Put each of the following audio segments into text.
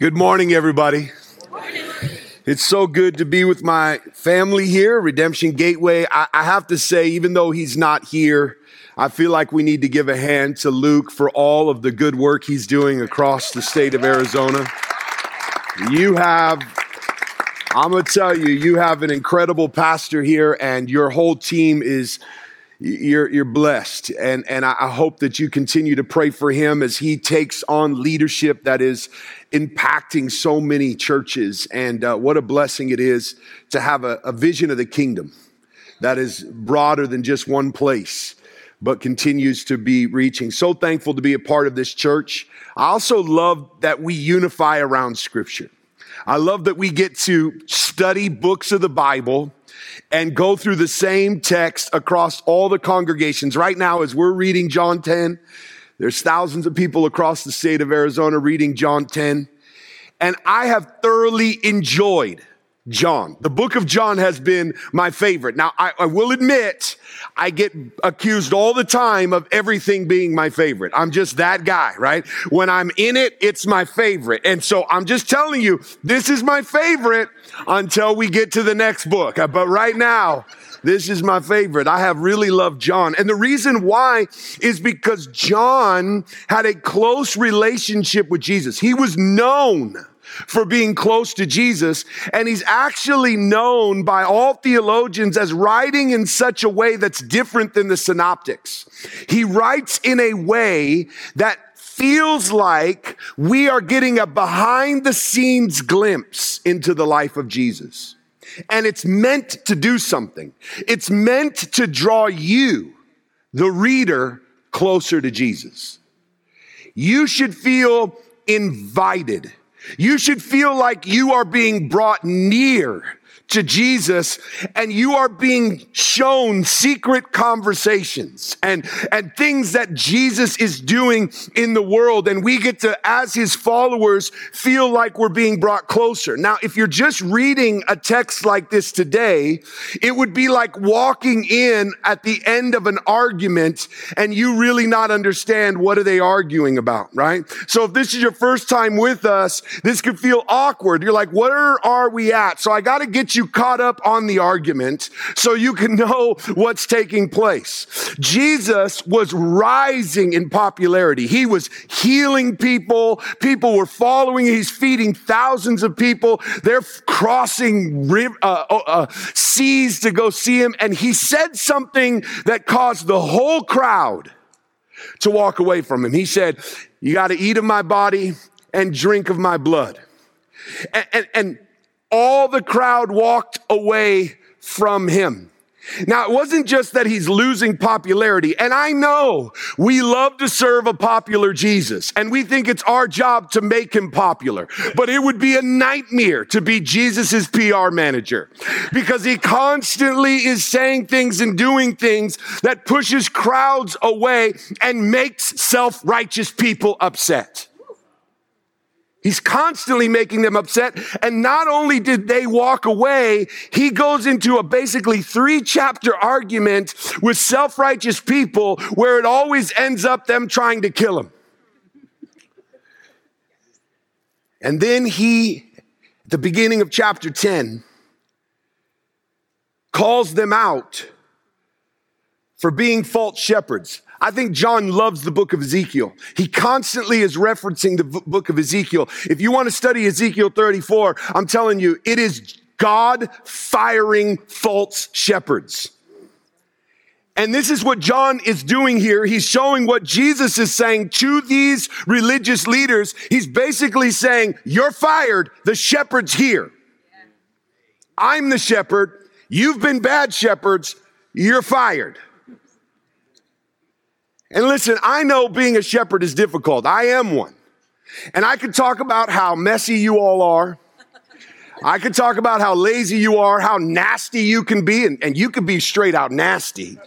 Good morning, everybody. Good morning. It's so good to be with my family here, Redemption Gateway. I have to say, even though he's not here, I feel like we need to give a hand to Luke for all of the good work he's doing across the state of Arizona. You have an incredible pastor here, and your whole team is You're blessed, and I hope that you continue to pray for him as he takes on leadership that is impacting so many churches, and what a blessing it is to have a vision of the kingdom that is broader than just one place, but continues to be reaching. So thankful to be a part of this church. I also love that we unify around Scripture. I love that we get to study books of the Bible and go through the same text across all the congregations. Right now, as we're reading John 10, there's thousands of people across the state of Arizona reading John 10. And I have thoroughly enjoyed John. The book of John has been my favorite. Now, I will admit, I get accused all the time of everything being my favorite. I'm just that guy, right? When I'm in it, it's my favorite. And so I'm just telling you, this is my favorite until we get to the next book. But right now, this is my favorite. I have really loved John. And the reason why is because John had a close relationship with Jesus. He was known for being close to Jesus. And he's actually known by all theologians as writing in such a way that's different than the Synoptics. He writes in a way that feels like we are getting a behind-the-scenes glimpse into the life of Jesus. And it's meant to do something. It's meant to draw you, the reader, closer to Jesus. You should feel invited. You should feel like you are being brought near to Jesus, and you are being shown secret conversations and things that Jesus is doing in the world. And we get to, as his followers, feel like we're being brought closer. Now, if you're just reading a text like this today, it would be like walking in at the end of an argument and you really not understand what are they arguing about, right? So if this is your first time with us, this could feel awkward. You're like, where are we at? So I got to get you caught up on the argument so you can know what's taking place. Jesus was rising in popularity. He was healing people. People were following. He's feeding thousands of people. They're crossing seas to go see him. And he said something that caused the whole crowd to walk away from him. He said, "You got to eat of my body and drink of my blood." And all the crowd walked away from him. Now, it wasn't just that he's losing popularity. And I know we love to serve a popular Jesus, and we think it's our job to make him popular. But it would be a nightmare to be Jesus's PR manager, because he constantly is saying things and doing things that pushes crowds away and makes self-righteous people upset. He's constantly making them upset. And not only did they walk away, he goes into a basically 3-chapter argument with self-righteous people where it always ends up them trying to kill him. And then he, at the beginning of chapter 10, calls them out for being false shepherds. I think John loves the book of Ezekiel. He constantly is referencing the book of Ezekiel. If you want to study Ezekiel 34, I'm telling you, it is God firing false shepherds. And this is what John is doing here. He's showing what Jesus is saying to these religious leaders. He's basically saying, you're fired. The shepherd's here. I'm the shepherd. You've been bad shepherds. You're fired. And listen, I know being a shepherd is difficult. I am one. And I could talk about how messy you all are. I could talk about how lazy you are, how nasty you can be, and you could be straight out nasty.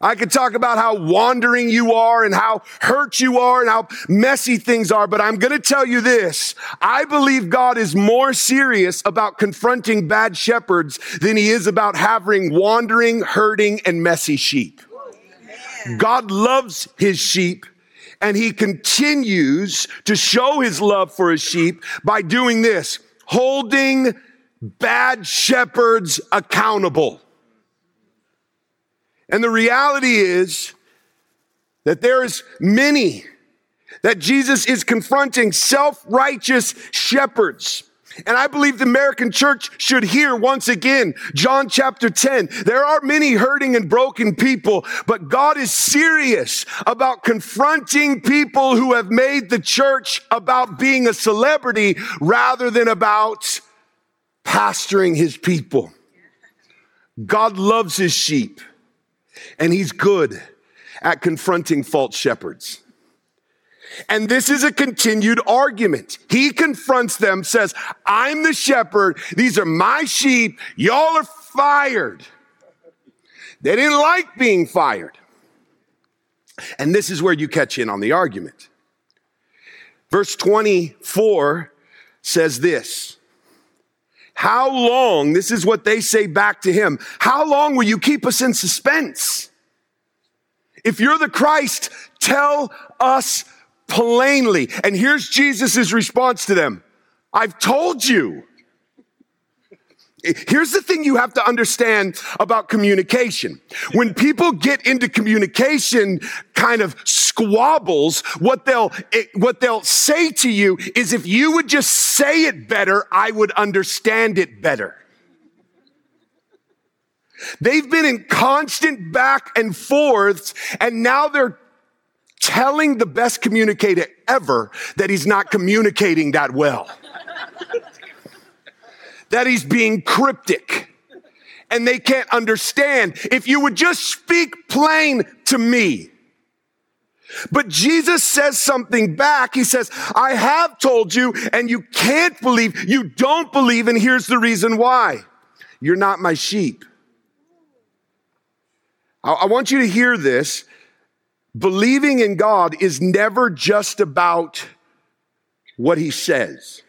I could talk about how wandering you are and how hurt you are and how messy things are, but I'm going to tell you this. I believe God is more serious about confronting bad shepherds than he is about having wandering, hurting, and messy sheep. God loves his sheep, And he continues to show his love for his sheep by doing this, holding bad shepherds accountable. And the reality is that there is many that Jesus is confronting, self-righteous shepherds. And I believe the American church should hear once again, John chapter 10, there are many hurting and broken people, but God is serious about confronting people who have made the church about being a celebrity rather than about pastoring his people. God loves his sheep, and he's good at confronting false shepherds. And this is a continued argument. He confronts them, says, I'm the shepherd. These are my sheep. Y'all are fired. They didn't like being fired. And this is where you catch in on the argument. Verse 24 says this. How long, this is what they say back to him, how long will you keep us in suspense? If you're the Christ, tell us plainly. And here's Jesus's response to them. I've told you. Here's the thing you have to understand about communication. When people get into communication kind of squabbles, what they'll say to you is, if you would just say it better, I would understand it better. They've been in constant back and forths, and now they're telling the best communicator ever that he's not communicating that well, that he's being cryptic, and they can't understand. If you would just speak plain to me. But Jesus says something back. He says, I have told you, and you can't believe, you don't believe, and here's the reason why. You're not my sheep. I want you to hear this. Believing in God is never just about what he says.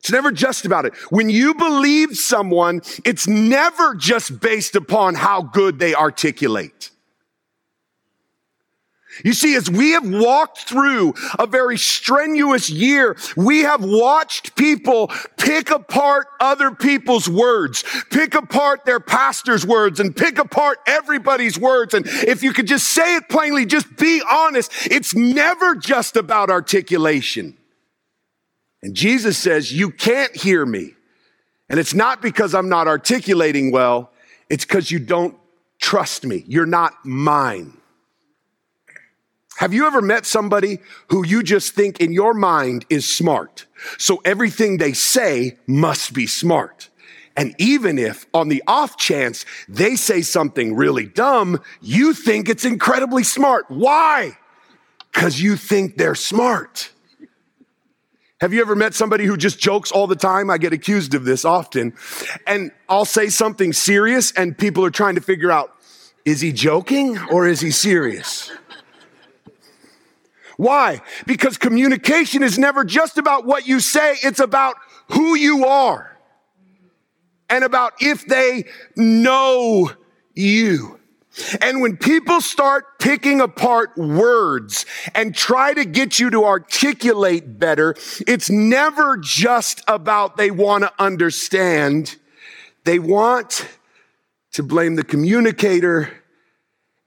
It's never just about it. When you believe someone, it's never just based upon how good they articulate. You see, as we have walked through a very strenuous year, we have watched people pick apart other people's words, pick apart their pastor's words, and pick apart everybody's words. And if you could just say it plainly, just be honest, it's never just about articulation. And Jesus says, you can't hear me. And it's not because I'm not articulating well. It's because you don't trust me. You're not mine. Have you ever met somebody who you just think in your mind is smart? So everything they say must be smart. And even if on the off chance they say something really dumb, you think it's incredibly smart. Why? Because you think they're smart. Have you ever met somebody who just jokes all the time? I get accused of this often. And I'll say something serious and people are trying to figure out, is he joking or is he serious? Why? Because communication is never just about what you say. It's about who you are and about if they know you. And when people start picking apart words and try to get you to articulate better, it's never just about they want to understand. They want to blame the communicator,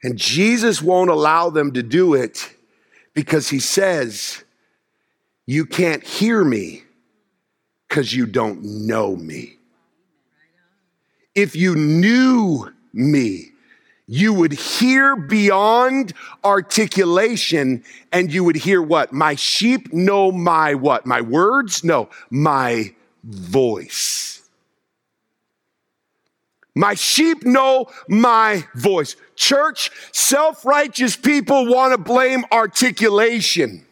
and Jesus won't allow them to do it. Because he says, you can't hear me because you don't know me. If you knew me, you would hear beyond articulation, and you would hear what? My sheep know my what? My words? No, my voice. My sheep know my voice. Church, self-righteous people want to blame articulation.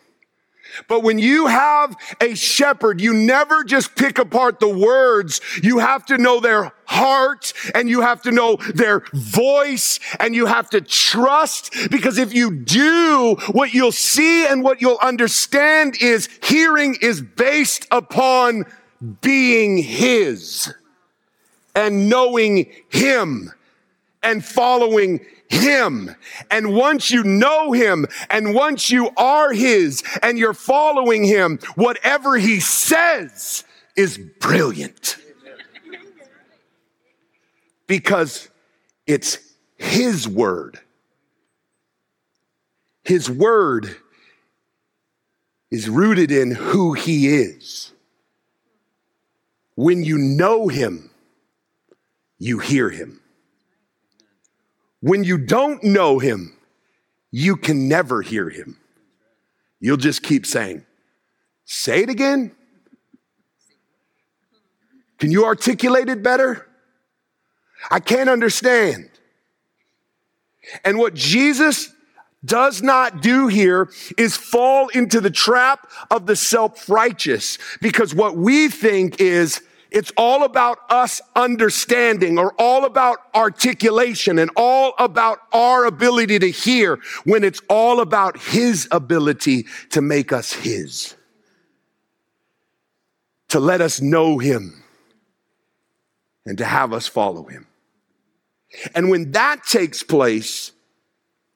But when you have a shepherd, you never just pick apart the words. You have to know their heart, and you have to know their voice, and you have to trust. Because if you do, what you'll see and what you'll understand is hearing is based upon being his and knowing him and following him. And once you know him, and once you are his, and you're following him, whatever he says is brilliant. Because it's his word. His word is rooted in who he is. When you know him, you hear him. When you don't know him, you can never hear him. You'll just keep saying, say it again. Can you articulate it better? I can't understand. And what Jesus does not do here is fall into the trap of the self-righteous, because what we think is it's all about us understanding, or all about articulation, and all about our ability to hear, when it's all about his ability to make us his, to let us know him, and to have us follow him. And when that takes place,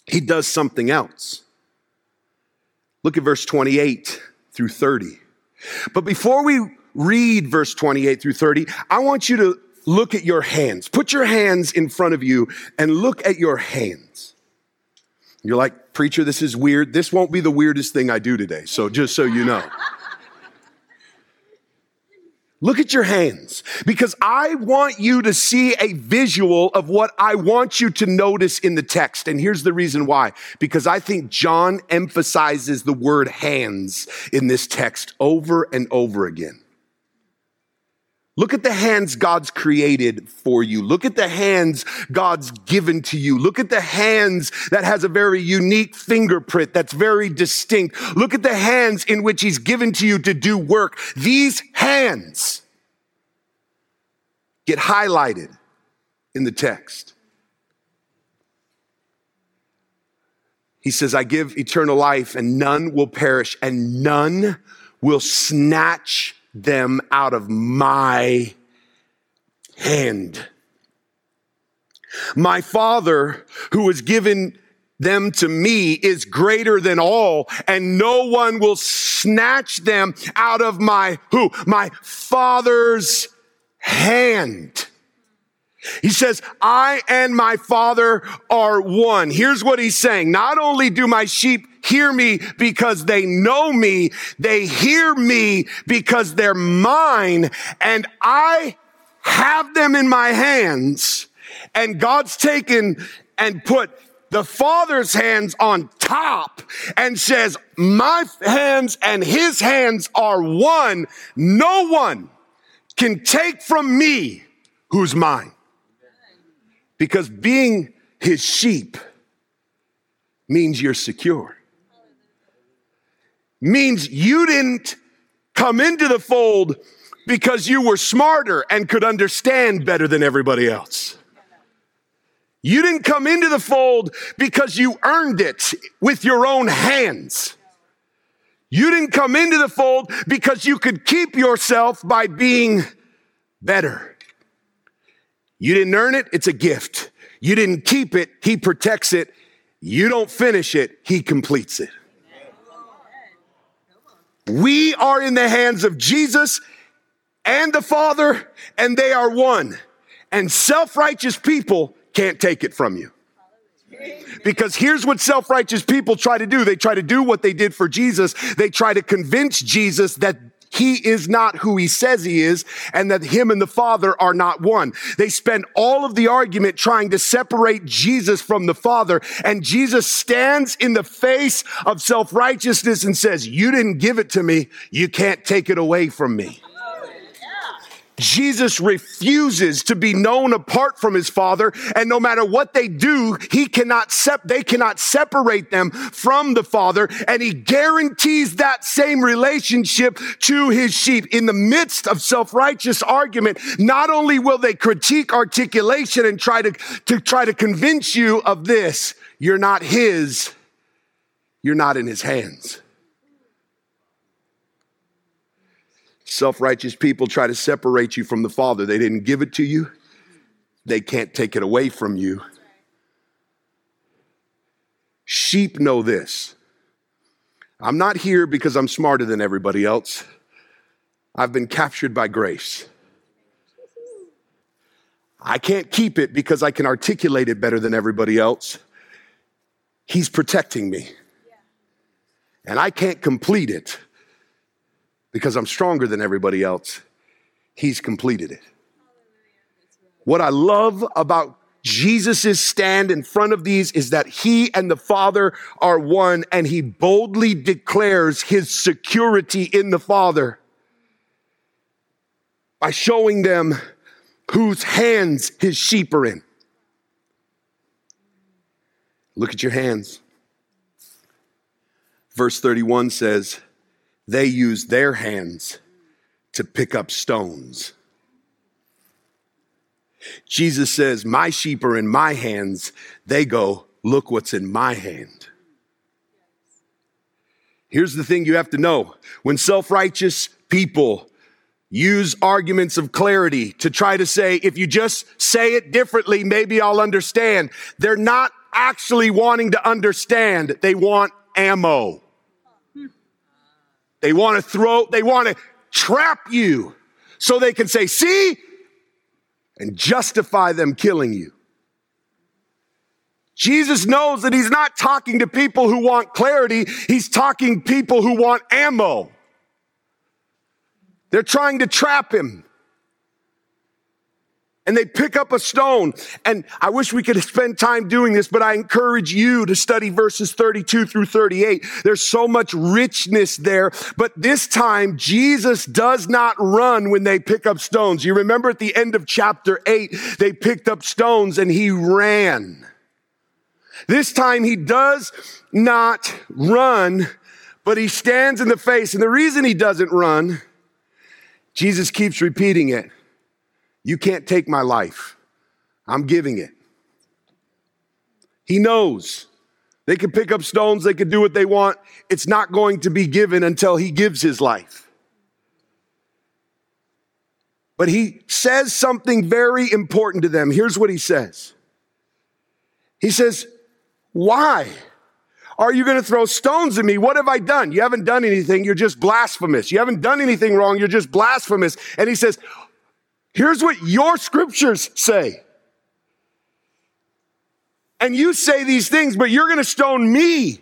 he does something else. Look at verse 28 through 30. But before we read verse 28 through 30, I want you to look at your hands. Put your hands in front of you and look at your hands. You're like, preacher, this is weird. This won't be the weirdest thing I do today, so just so you know. Look at your hands, because I want you to see a visual of what I want you to notice in the text. And here's the reason why, because I think John emphasizes the word hands in this text over and over again. Look at the hands God's created for you. Look at the hands God's given to you. Look at the hands that has a very unique fingerprint that's very distinct. Look at the hands in which he's given to you to do work. These hands get highlighted in the text. He says, I give eternal life, and none will perish, and none will snatch them out of my hand. My Father, who has given them to me, is greater than all, and no one will snatch them out of my Father's hand. He says, I and my Father are one. Here's what he's saying. Not only do my sheep hear me because they know me, they hear me because they're mine, and I have them in my hands. And God's taken and put the Father's hands on top and says, my hands and his hands are one. No one can take from me who's mine. Because being his sheep means you're secure. Means you didn't come into the fold because you were smarter and could understand better than everybody else. You didn't come into the fold because you earned it with your own hands. You didn't come into the fold because you could keep yourself by being better. You didn't earn it, it's a gift. You didn't keep it, he protects it. You don't finish it, he completes it. We are in the hands of Jesus and the Father, and they are one. And self-righteous people can't take it from you. Because here's what self-righteous people try to do. They try to do what they did for Jesus. They try to convince Jesus that he is not who he says he is, and that him and the Father are not one. They spend all of the argument trying to separate Jesus from the Father, and Jesus stands in the face of self-righteousness and says, you didn't give it to me, you can't take it away from me. Jesus refuses to be known apart from his Father, and no matter what they do, they cannot separate them from the Father, and he guarantees that same relationship to his sheep. In the midst of self-righteous argument, not only will they critique articulation and try to convince you of this, you're not his, you're not in his hands. Self-righteous people try to separate you from the Father. They didn't give it to you. They can't take it away from you. sheep know this. I'm not here because I'm smarter than everybody else. I've been captured by grace. I can't keep it because I can articulate it better than everybody else. He's protecting me. And I can't complete it because I'm stronger than everybody else. He's completed it. What I love about Jesus's stand in front of these is that he and the Father are one, and he boldly declares his security in the Father by showing them whose hands his sheep are in. Look at your hands. Verse 31 says, they use their hands to pick up stones. Jesus says, my sheep are in my hands. They go, look what's in my hand. Here's the thing you have to know. When self-righteous people use arguments of clarity to try to say, if you just say it differently, maybe I'll understand. They're not actually wanting to understand. They want ammo. They want to trap you so they can say, see, and justify them killing you. Jesus knows that he's not talking to people who want clarity. He's talking people who want ammo. They're trying to trap him. And they pick up a stone. And I wish we could spend time doing this, but I encourage you to study verses 32 through 38. There's so much richness there. But this time, Jesus does not run when they pick up stones. You remember at the end of chapter 8, they picked up stones and he ran. This time, he does not run, but he stands in the face. And the reason he doesn't run, Jesus keeps repeating it. You can't take my life. I'm giving it. He knows. They can pick up stones. They can do what they want. It's not going to be given until he gives his life. But he says something very important to them. Here's what he says. He says, why are you going to throw stones at me? What have I done? You haven't done anything. You're just blasphemous. You haven't done anything wrong. You're just blasphemous. And he says, here's what your scriptures say. And you say these things, but you're going to stone me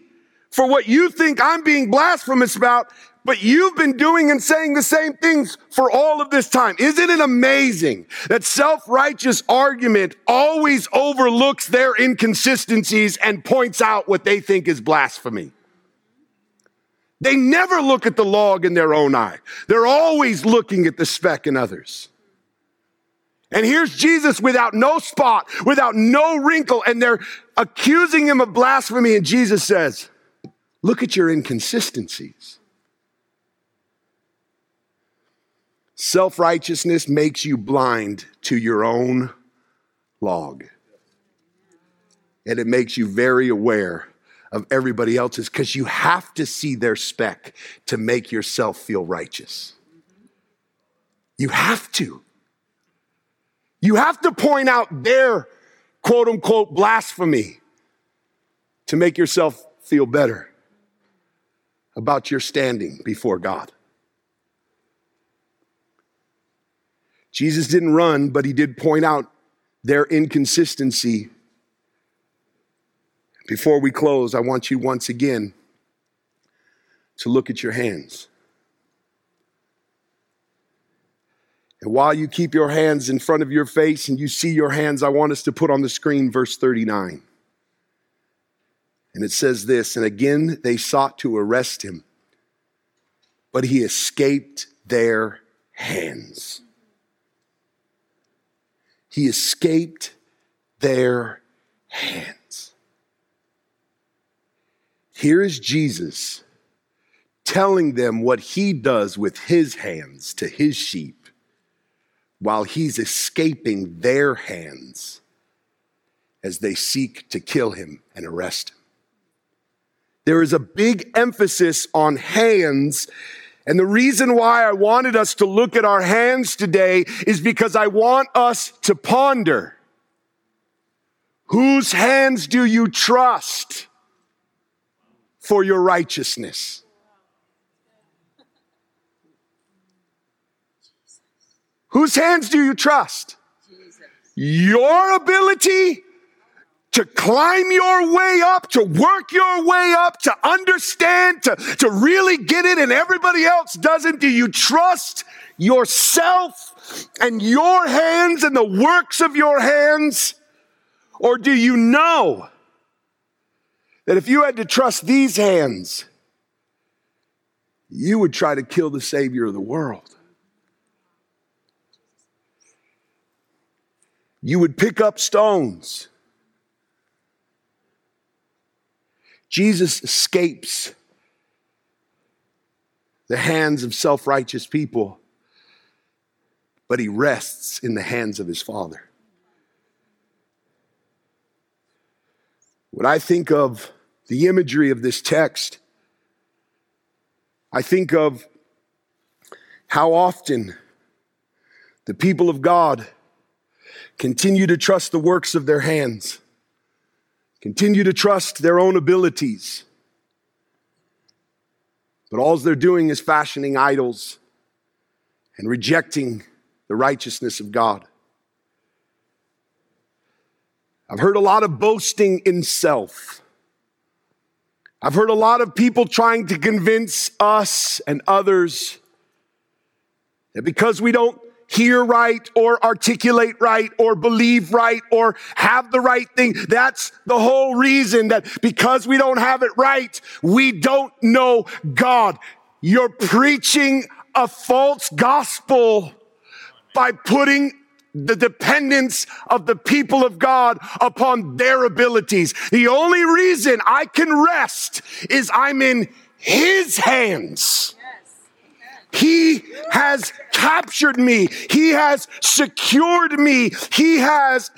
for what you think I'm being blasphemous about, but you've been doing and saying the same things for all of this time. Isn't it amazing that self-righteous argument always overlooks their inconsistencies and points out what they think is blasphemy? They never look at the log in their own eye. They're always looking at the speck in others. And here's Jesus without no spot, without no wrinkle, and they're accusing him of blasphemy. And Jesus says, look at your inconsistencies. Self-righteousness makes you blind to your own log. And it makes you very aware of everybody else's, because you have to see their speck to make yourself feel righteous. You have to. You have to point out their quote unquote blasphemy to make yourself feel better about your standing before God. Jesus didn't run, but he did point out their inconsistency. Before we close, I want you once again to look at your hands. And while you keep your hands in front of your face and you see your hands, I want us to put on the screen verse 39. And it says this, and again they sought to arrest him, but he escaped their hands. He escaped their hands. Here is Jesus telling them what he does with his hands to his sheep, while he's escaping their hands as they seek to kill him and arrest him. There is a big emphasis on hands, and the reason why I wanted us to look at our hands today is because I want us to ponder, whose hands do you trust? for your righteousness. Whose hands do you trust? Jesus. Your ability to climb your way up, to work your way up, to understand, to really get it and everybody else doesn't. Do you trust yourself and your hands and the works of your hands? Or do you know that if you had to trust these hands, you would try to kill the Savior of the world? You would pick up stones. Jesus escapes the hands of self-righteous people, but he rests in the hands of his Father. When I think of the imagery of this text, I think of how often the people of God continue to trust the works of their hands, continue to trust their own abilities. But all they're doing is fashioning idols and rejecting the righteousness of God. I've heard a lot of boasting in self. I've heard a lot of people trying to convince us and others that because we don't hear right or articulate right or believe right or have the right thing, that's the whole reason, that because we don't have it right, we don't know God. You're preaching a false gospel by putting the dependence of the people of God upon their abilities. The only reason I can rest is I'm in his hands. He has captured me. He has secured me. He has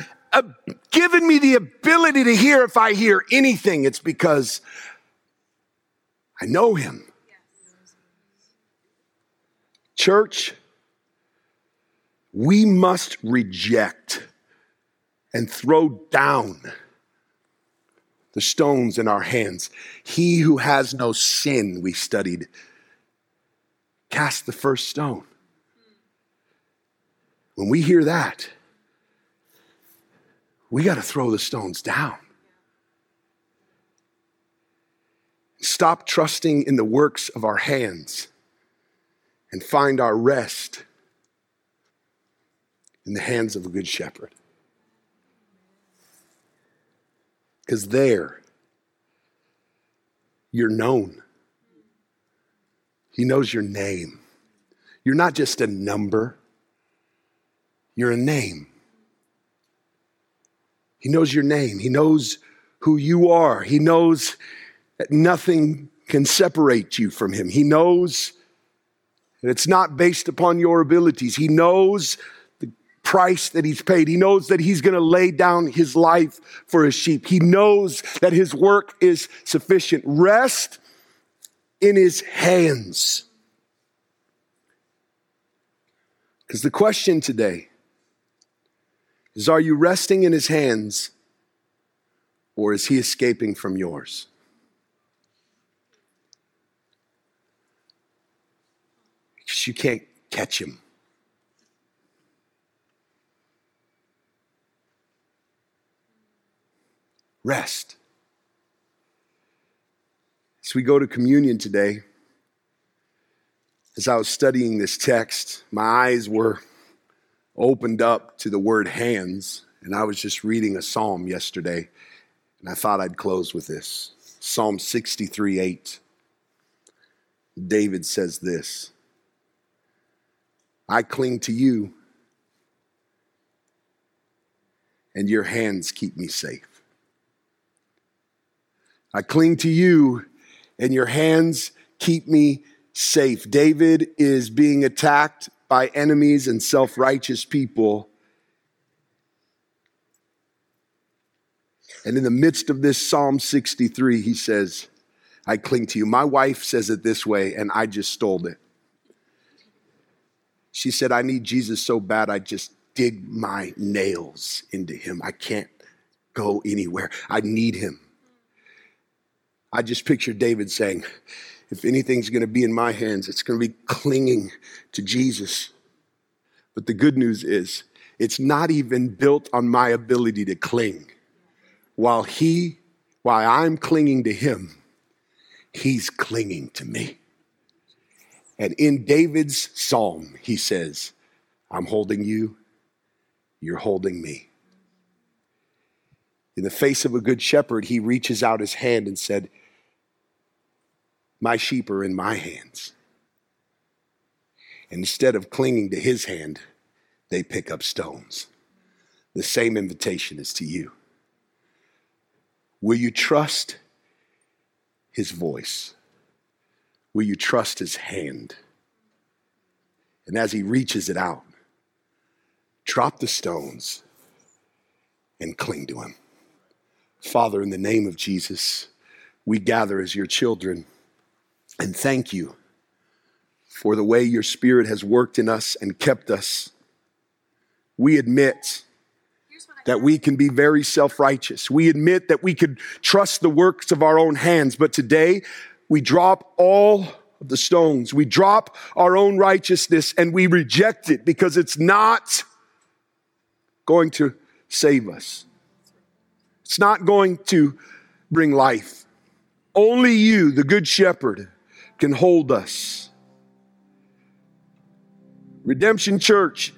given me the ability to hear. If I hear anything, it's because I know him. Church, we must reject and throw down the stones in our hands. He who has no sin, we studied, cast the first stone. When we hear that, we got to throw the stones down. Stop trusting in the works of our hands and find our rest in the hands of a good shepherd. Because there, you're known. He knows your name. You're not just a number. You're a name. He knows your name. He knows who you are. He knows that nothing can separate you from him. He knows that it's not based upon your abilities. He knows the price that he's paid. He knows that he's going to lay down his life for his sheep. He knows that his work is sufficient. Rest in his hands. Because the question today is, are you resting in his hands, or is he escaping from yours? Because you can't catch him. Rest. As we go to communion today, as I was studying this text, my eyes were opened up to the word hands, and I was just reading a psalm yesterday, and I thought I'd close with this. Psalm 63:8. David says this, "I cling to you, and your hands keep me safe." I cling to you, and your hands keep me safe. David is being attacked by enemies and self-righteous people. And in the midst of this Psalm 63, he says, I cling to you. My wife says it this way, and I just stole it. She said, I need Jesus so bad, I just dig my nails into him. I can't go anywhere. I need him. I just picture David saying, if anything's going to be in my hands, it's going to be clinging to Jesus. But the good news is, it's not even built on my ability to cling. While I'm clinging to him, he's clinging to me. And in David's psalm, he says, I'm holding you, you're holding me. In the face of a good shepherd, he reaches out his hand and said, my sheep are in my hands. And instead of clinging to his hand, they pick up stones. The same invitation is to you. Will you trust his voice? Will you trust his hand? And as he reaches it out, drop the stones and cling to him. Father, in the name of Jesus, we gather as your children and thank you for the way your spirit has worked in us and kept us. We admit that we can be very self-righteous. We admit that we could trust the works of our own hands. But today, we drop all of the stones. We drop our own righteousness and we reject it because it's not going to save us. It's not going to bring life. Only you, the Good Shepherd, can hold us. Redemption Church,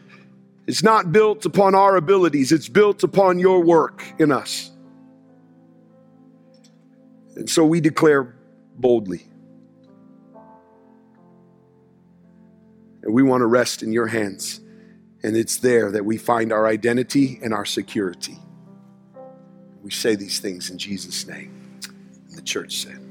it's not built upon our abilities. It's built upon your work in us. And so we declare boldly. And we want to rest in your hands. And it's there that we find our identity and our security. We say these things in Jesus' name. And the church said.